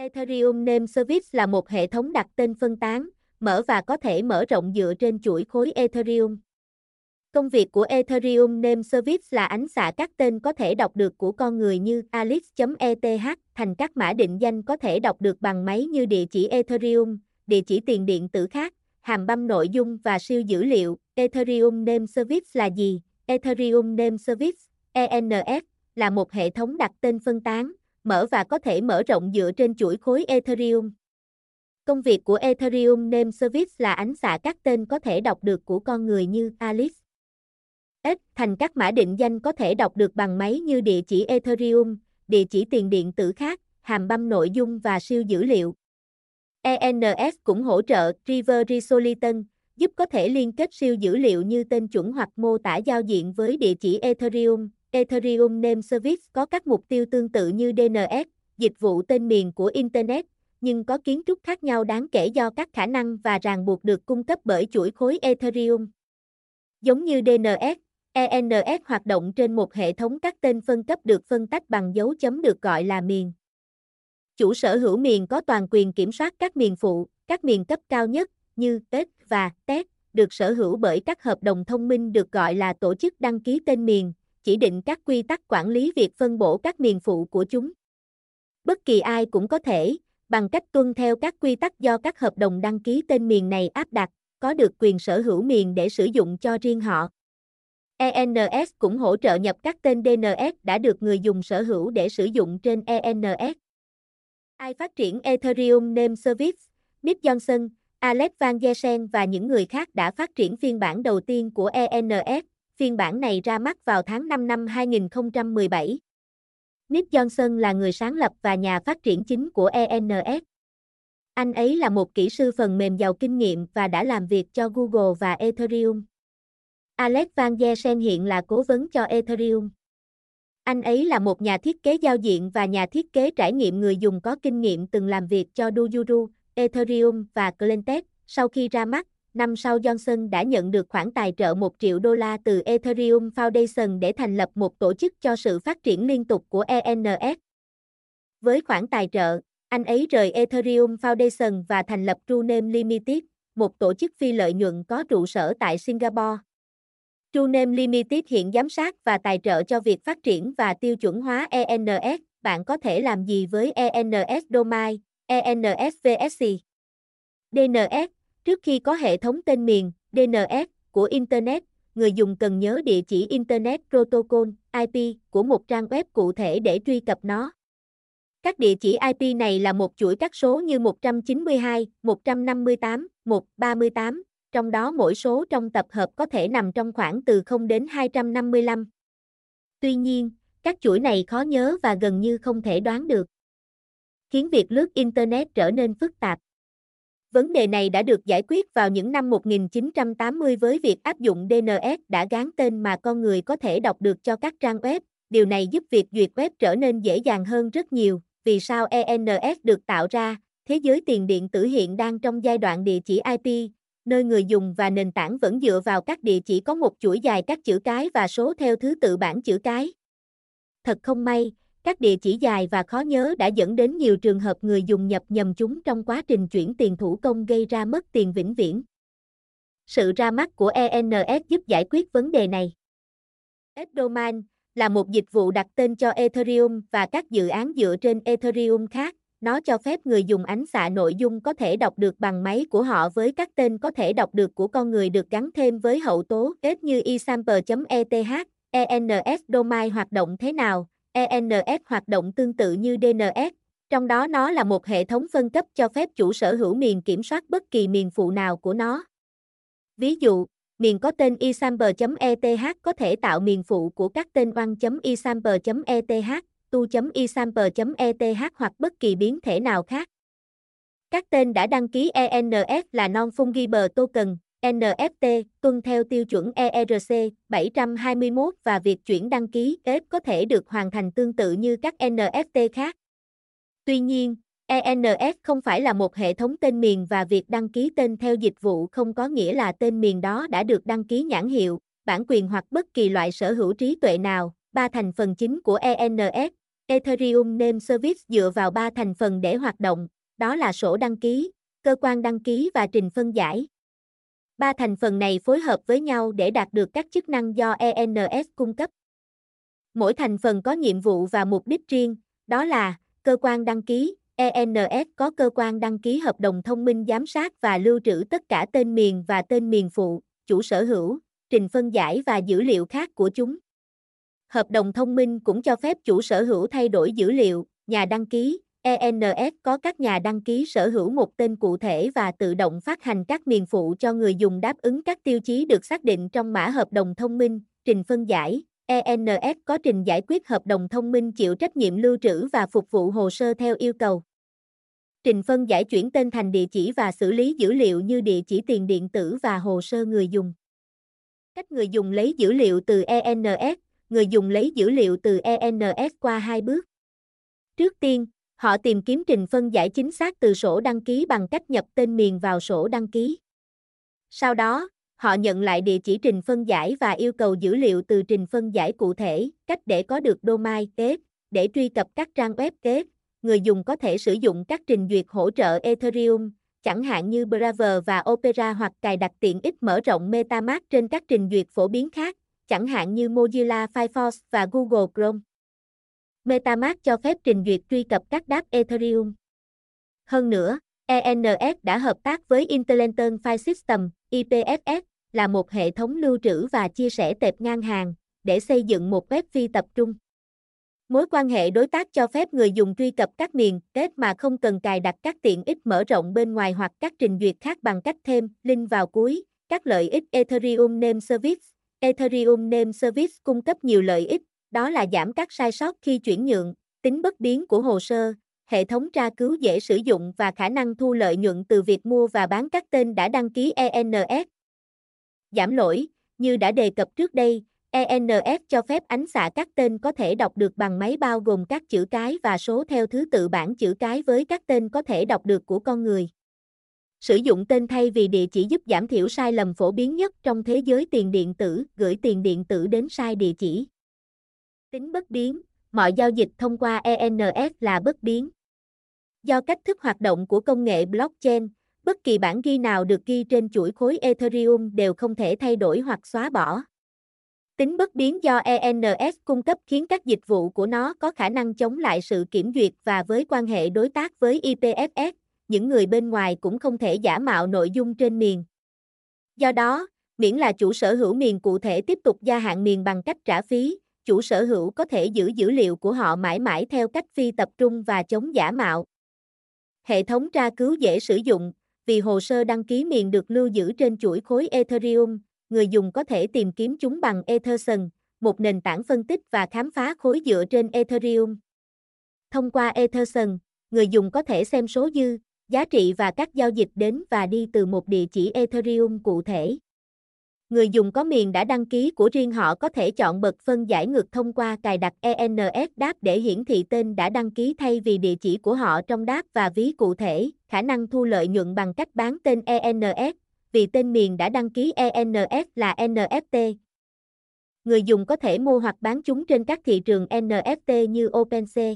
Ethereum Name Service là một hệ thống đặt tên phân tán, mở và có thể mở rộng dựa trên chuỗi khối Ethereum. Công việc của Ethereum Name Service là ánh xạ các tên có thể đọc được của con người như alice.eth thành các mã định danh có thể đọc được bằng máy như địa chỉ Ethereum, địa chỉ tiền điện tử khác, hàm băm nội dung và siêu dữ liệu. Ethereum Name Service là gì? Ethereum Name Service, ENS, là một hệ thống đặt tên phân tán, mở và có thể mở rộng dựa trên chuỗi khối Ethereum. Công việc của Ethereum Name Service là ánh xạ các tên có thể đọc được của con người như alice.eth thành các mã định danh có thể đọc được bằng máy như địa chỉ Ethereum, địa chỉ tiền điện tử khác, hàm băm nội dung và siêu dữ liệu. ENS cũng hỗ trợ River Resolution, giúp có thể liên kết siêu dữ liệu như tên chuẩn hoặc mô tả giao diện với địa chỉ Ethereum. Ethereum Name Service có các mục tiêu tương tự như DNS, dịch vụ tên miền của Internet, nhưng có kiến trúc khác nhau đáng kể do các khả năng và ràng buộc được cung cấp bởi chuỗi khối Ethereum. Giống như DNS, ENS hoạt động trên một hệ thống các tên phân cấp được phân tách bằng dấu chấm được gọi là miền. Chủ sở hữu miền có toàn quyền kiểm soát các miền phụ, các miền cấp cao nhất, như TED và TED, được sở hữu bởi các hợp đồng thông minh được gọi là tổ chức đăng ký tên miền, chỉ định các quy tắc quản lý việc phân bổ các miền phụ của chúng. Bất kỳ ai cũng có thể, bằng cách tuân theo các quy tắc do các hợp đồng đăng ký tên miền này áp đặt, có được quyền sở hữu miền để sử dụng cho riêng họ. ENS cũng hỗ trợ nhập các tên DNS đã được người dùng sở hữu để sử dụng trên ENS. Ai phát triển Ethereum Name Service? Nick Johnson, Alex Van Gessen và những người khác đã phát triển phiên bản đầu tiên của ENS. Phiên bản này ra mắt vào tháng 5 năm 2017. Nick Johnson là người sáng lập và nhà phát triển chính của ENS. Anh ấy là một kỹ sư phần mềm giàu kinh nghiệm và đã làm việc cho Google và Ethereum. Alex Van Gessen hiện là cố vấn cho Ethereum. Anh ấy là một nhà thiết kế giao diện và nhà thiết kế trải nghiệm người dùng có kinh nghiệm từng làm việc cho Duyuru, Ethereum và Clentech. Sau khi ra mắt, năm sau Johnson đã nhận được khoản tài trợ $1 triệu từ Ethereum Foundation để thành lập một tổ chức cho sự phát triển liên tục của ENS. Với khoản tài trợ, anh ấy rời Ethereum Foundation và thành lập True Name Limited, một tổ chức phi lợi nhuận có trụ sở tại Singapore. True Name Limited hiện giám sát và tài trợ cho việc phát triển và tiêu chuẩn hóa ENS. Bạn có thể làm gì với ENS Domain, ENS VSC? DNS. Trước khi có hệ thống tên miền, DNS, của Internet, người dùng cần nhớ địa chỉ Internet Protocol, IP, của một trang web cụ thể để truy cập nó. Các địa chỉ IP này là một chuỗi các số như 192, 158, 138, trong đó mỗi số trong tập hợp có thể nằm trong khoảng từ 0 đến 255. Tuy nhiên, các chuỗi này khó nhớ và gần như không thể đoán được, khiến việc lướt Internet trở nên phức tạp. Vấn đề này đã được giải quyết vào những năm 1980 với việc áp dụng DNS đã gán tên mà con người có thể đọc được cho các trang web. Điều này giúp việc duyệt web trở nên dễ dàng hơn rất nhiều. Vì sao ENS được tạo ra? Thế giới tiền điện tử hiện đang trong giai đoạn địa chỉ IP, nơi người dùng và nền tảng vẫn dựa vào các địa chỉ có một chuỗi dài các chữ cái và số theo thứ tự bảng chữ cái. Thật không may, các địa chỉ dài và khó nhớ đã dẫn đến nhiều trường hợp người dùng nhập nhầm chúng trong quá trình chuyển tiền thủ công gây ra mất tiền vĩnh viễn. Sự ra mắt của ENS giúp giải quyết vấn đề này. S-Domain là một dịch vụ đặt tên cho Ethereum và các dự án dựa trên Ethereum khác. Nó cho phép người dùng ánh xạ nội dung có thể đọc được bằng máy của họ với các tên có thể đọc được của con người được gắn thêm với hậu tố kết như example.eth. ENS Domain hoạt động thế nào? ENS hoạt động tương tự như DNS, trong đó nó là một hệ thống phân cấp cho phép chủ sở hữu miền kiểm soát bất kỳ miền phụ nào của nó. Ví dụ, miền có tên example.eth có thể tạo miền phụ của các tên one.example.eth, two.example.eth hoặc bất kỳ biến thể nào khác. Các tên đã đăng ký ENS là non-fungible token, NFT, tuân theo tiêu chuẩn ERC-721 và việc chuyển đăng ký kết có thể được hoàn thành tương tự như các NFT khác. Tuy nhiên, ENS không phải là một hệ thống tên miền và việc đăng ký tên theo dịch vụ không có nghĩa là tên miền đó đã được đăng ký nhãn hiệu, bản quyền hoặc bất kỳ loại sở hữu trí tuệ nào. Ba thành phần chính của ENS, Ethereum Name Service dựa vào 3 thành phần để hoạt động, đó là sổ đăng ký, cơ quan đăng ký và trình phân giải. 3 thành phần này phối hợp với nhau để đạt được các chức năng do ENS cung cấp. Mỗi thành phần có nhiệm vụ và mục đích riêng, đó là cơ quan đăng ký. ENS có cơ quan đăng ký hợp đồng thông minh giám sát và lưu trữ tất cả tên miền và tên miền phụ, chủ sở hữu, trình phân giải và dữ liệu khác của chúng. Hợp đồng thông minh cũng cho phép chủ sở hữu thay đổi dữ liệu, nhà đăng ký. ENS có các nhà đăng ký sở hữu một tên cụ thể và tự động phát hành các miền phụ cho người dùng đáp ứng các tiêu chí được xác định trong mã hợp đồng thông minh, trình phân giải. ENS có trình giải quyết hợp đồng thông minh chịu trách nhiệm lưu trữ và phục vụ hồ sơ theo yêu cầu. Trình phân giải chuyển tên thành địa chỉ và xử lý dữ liệu như địa chỉ tiền điện tử và hồ sơ người dùng. Cách người dùng lấy dữ liệu từ ENS. Người dùng lấy dữ liệu từ ENS qua 2 bước. Trước tiên, họ tìm kiếm trình phân giải chính xác từ sổ đăng ký bằng cách nhập tên miền vào sổ đăng ký. Sau đó, họ nhận lại địa chỉ trình phân giải và yêu cầu dữ liệu từ trình phân giải cụ thể. Cách để có được domain kết, để truy cập các trang web kết, người dùng có thể sử dụng các trình duyệt hỗ trợ Ethereum, chẳng hạn như Brave và Opera hoặc cài đặt tiện ích mở rộng Metamask trên các trình duyệt phổ biến khác, chẳng hạn như Mozilla Firefox và Google Chrome. Metamask cho phép trình duyệt truy cập các đáp Ethereum. Hơn nữa, ENS đã hợp tác với InterPlanetary File System, IPFS, là một hệ thống lưu trữ và chia sẻ tệp ngang hàng, để xây dựng một web phi tập trung. Mối quan hệ đối tác cho phép người dùng truy cập các miền kết mà không cần cài đặt các tiện ích mở rộng bên ngoài hoặc các trình duyệt khác bằng cách thêm link vào cuối. Các lợi ích Ethereum Name Service. Ethereum Name Service cung cấp nhiều lợi ích, đó là giảm các sai sót khi chuyển nhượng, tính bất biến của hồ sơ, hệ thống tra cứu dễ sử dụng và khả năng thu lợi nhuận từ việc mua và bán các tên đã đăng ký ENS. Giảm lỗi, như đã đề cập trước đây, ENS cho phép ánh xạ các tên có thể đọc được bằng máy bao gồm các chữ cái và số theo thứ tự bảng chữ cái với các tên có thể đọc được của con người. Sử dụng tên thay vì địa chỉ giúp giảm thiểu sai lầm phổ biến nhất trong thế giới tiền điện tử, gửi tiền điện tử đến sai địa chỉ. Tính bất biến, mọi giao dịch thông qua ENS là bất biến. Do cách thức hoạt động của công nghệ blockchain, bất kỳ bản ghi nào được ghi trên chuỗi khối Ethereum đều không thể thay đổi hoặc xóa bỏ. Tính bất biến do ENS cung cấp khiến các dịch vụ của nó có khả năng chống lại sự kiểm duyệt và với quan hệ đối tác với IPFS, những người bên ngoài cũng không thể giả mạo nội dung trên miền. Do đó, miễn là chủ sở hữu miền cụ thể tiếp tục gia hạn miền bằng cách trả phí, chủ sở hữu có thể giữ dữ liệu của họ mãi mãi theo cách phi tập trung và chống giả mạo. Hệ thống tra cứu dễ sử dụng, vì hồ sơ đăng ký miền được lưu giữ trên chuỗi khối Ethereum, người dùng có thể tìm kiếm chúng bằng EtherScan, một nền tảng phân tích và khám phá khối dựa trên Ethereum. Thông qua EtherScan, người dùng có thể xem số dư, giá trị và các giao dịch đến và đi từ một địa chỉ Ethereum cụ thể. Người dùng có miền đã đăng ký của riêng họ có thể chọn bậc phân giải ngược thông qua cài đặt ENS đáp để hiển thị tên đã đăng ký thay vì địa chỉ của họ trong đáp và ví cụ thể, khả năng thu lợi nhuận bằng cách bán tên ENS, vì tên miền đã đăng ký ENS là NFT. Người dùng có thể mua hoặc bán chúng trên các thị trường NFT như OpenSea.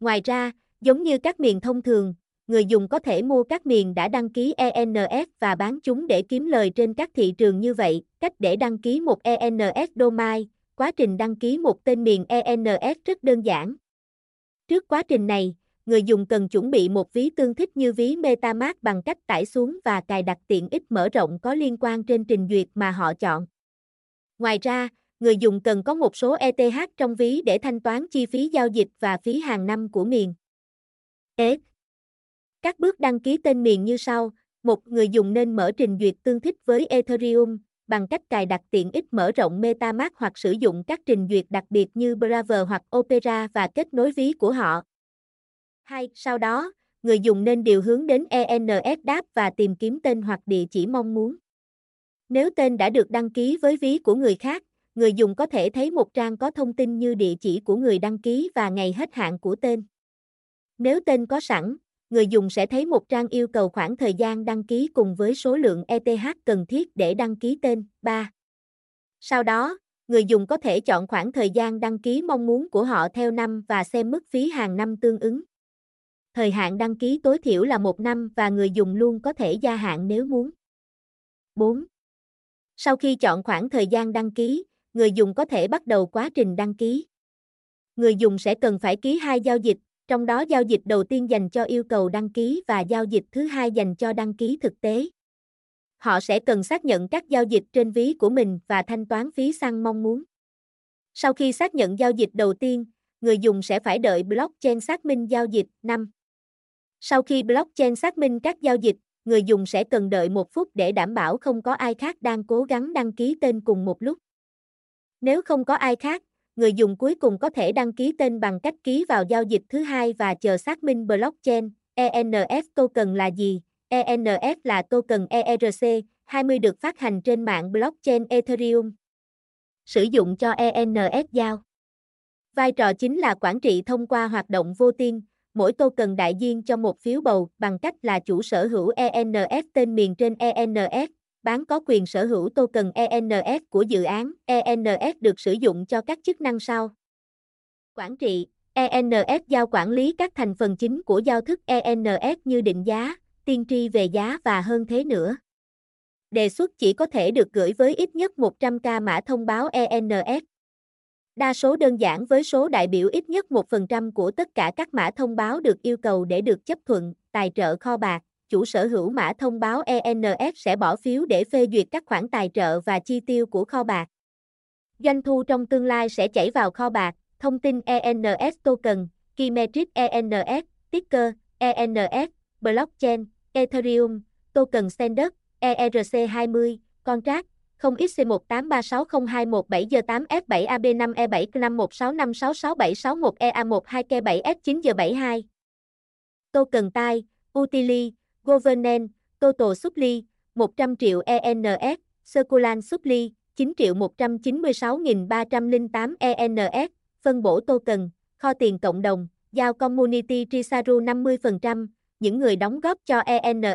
Ngoài ra, giống như các miền thông thường, người dùng có thể mua các miền đã đăng ký ENS và bán chúng để kiếm lời trên các thị trường như vậy. Cách để đăng ký một ENS domain, quá trình đăng ký một tên miền ENS rất đơn giản. Trước quá trình này, người dùng cần chuẩn bị một ví tương thích như ví Metamask bằng cách tải xuống và cài đặt tiện ích mở rộng có liên quan trên trình duyệt mà họ chọn. Ngoài ra, người dùng cần có một số ETH trong ví để thanh toán chi phí giao dịch và phí hàng năm của miền. Các bước đăng ký tên miền như sau. 1. Người dùng nên mở trình duyệt tương thích với Ethereum bằng cách cài đặt tiện ích mở rộng Metamask hoặc sử dụng các trình duyệt đặc biệt như Brave hoặc Opera và kết nối ví của họ. 2. Sau đó, người dùng nên điều hướng đến ENS đáp và tìm kiếm tên hoặc địa chỉ mong muốn. Nếu tên đã được đăng ký với ví của người khác, người dùng có thể thấy một trang có thông tin như địa chỉ của người đăng ký và ngày hết hạn của tên. Nếu tên có sẵn, người dùng sẽ thấy một trang yêu cầu khoảng thời gian đăng ký cùng với số lượng ETH cần thiết để đăng ký tên. 3. Sau đó, người dùng có thể chọn khoảng thời gian đăng ký mong muốn của họ theo năm và xem mức phí hàng năm tương ứng. Thời hạn đăng ký tối thiểu là 1 năm và người dùng luôn có thể gia hạn nếu muốn. 4. Sau khi chọn khoảng thời gian đăng ký, người dùng có thể bắt đầu quá trình đăng ký. Người dùng sẽ cần phải ký 2 giao dịch, trong đó giao dịch đầu tiên dành cho yêu cầu đăng ký và giao dịch thứ hai dành cho đăng ký thực tế. Họ sẽ cần xác nhận các giao dịch trên ví của mình và thanh toán phí xăng mong muốn. Sau khi xác nhận giao dịch đầu tiên, người dùng sẽ phải đợi blockchain xác minh giao dịch. 5. Sau khi blockchain xác minh các giao dịch, người dùng sẽ cần đợi 1 phút để đảm bảo không có ai khác đang cố gắng đăng ký tên cùng một lúc. Nếu không có ai khác, người dùng cuối cùng có thể đăng ký tên bằng cách ký vào giao dịch thứ hai và chờ xác minh blockchain. ENS token là gì? ENS là token ERC-20 được phát hành trên mạng blockchain Ethereum. Sử dụng cho ENS giao. Vai trò chính là quản trị thông qua hoạt động vô tiên, mỗi token đại diện cho một phiếu bầu bằng cách là chủ sở hữu ENS tên miền trên ENS, bán có quyền sở hữu token ENS của dự án. ENS được sử dụng cho các chức năng sau. Quản trị, ENS giao quản lý các thành phần chính của giao thức ENS như định giá, tiên tri về giá và hơn thế nữa. Đề xuất chỉ có thể được gửi với ít nhất 100k mã thông báo ENS. Đa số đơn giản với số đại biểu ít nhất 1% của tất cả các mã thông báo được yêu cầu để được chấp thuận. Tài trợ kho bạc, chủ sở hữu mã thông báo ENS sẽ bỏ phiếu để phê duyệt các khoản tài trợ và chi tiêu của kho bạc. Doanh thu trong tương lai sẽ chảy vào kho bạc. Thông tin ENS token, key metric ENS, ticker ENS, blockchain, Ethereum, token standard, ERC-20, contract 0X1836027G8F7AB5E7K516566761EA12K7S9G72. Token Tài, Utility, Governance, Total Supply, 100 triệu ENS, Circulant Supply, 9.196.308 ENS, phân bổ token, kho tiền cộng đồng, giao Community Treasury 50%, những người đóng góp cho ENS,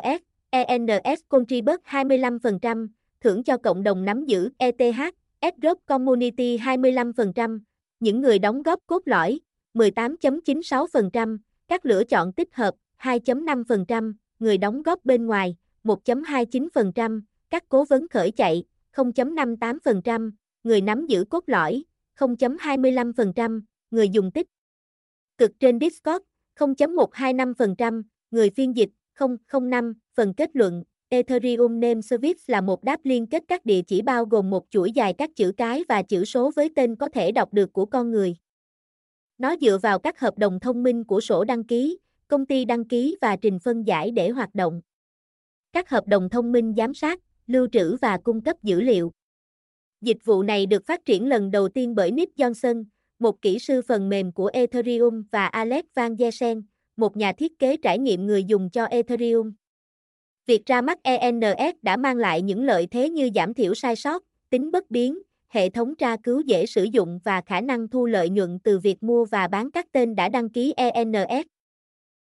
ENS Contribute 25%, thưởng cho cộng đồng nắm giữ ETH/s Community 25%, những người đóng góp cốt lõi 18.96%, các lựa chọn tích hợp 2.5%, người đóng góp bên ngoài 1.29%, các cố vấn khởi chạy 0.58%, người nắm giữ cốt lõi 0.25%, người dùng tích cực trên Discord 0.125%, người phiên dịch 0.05. Phần kết luận. Ethereum Name Service là một đáp liên kết các địa chỉ bao gồm một chuỗi dài các chữ cái và chữ số với tên có thể đọc được của con người. Nó dựa vào các hợp đồng thông minh của sổ đăng ký, công ty đăng ký và trình phân giải để hoạt động. Các hợp đồng thông minh giám sát, lưu trữ và cung cấp dữ liệu. Dịch vụ này được phát triển lần đầu tiên bởi Nick Johnson, một kỹ sư phần mềm của Ethereum, và Alex Van Gessen, một nhà thiết kế trải nghiệm người dùng cho Ethereum. Việc ra mắt ENS đã mang lại những lợi thế như giảm thiểu sai sót, tính bất biến, hệ thống tra cứu dễ sử dụng và khả năng thu lợi nhuận từ việc mua và bán các tên đã đăng ký ENS.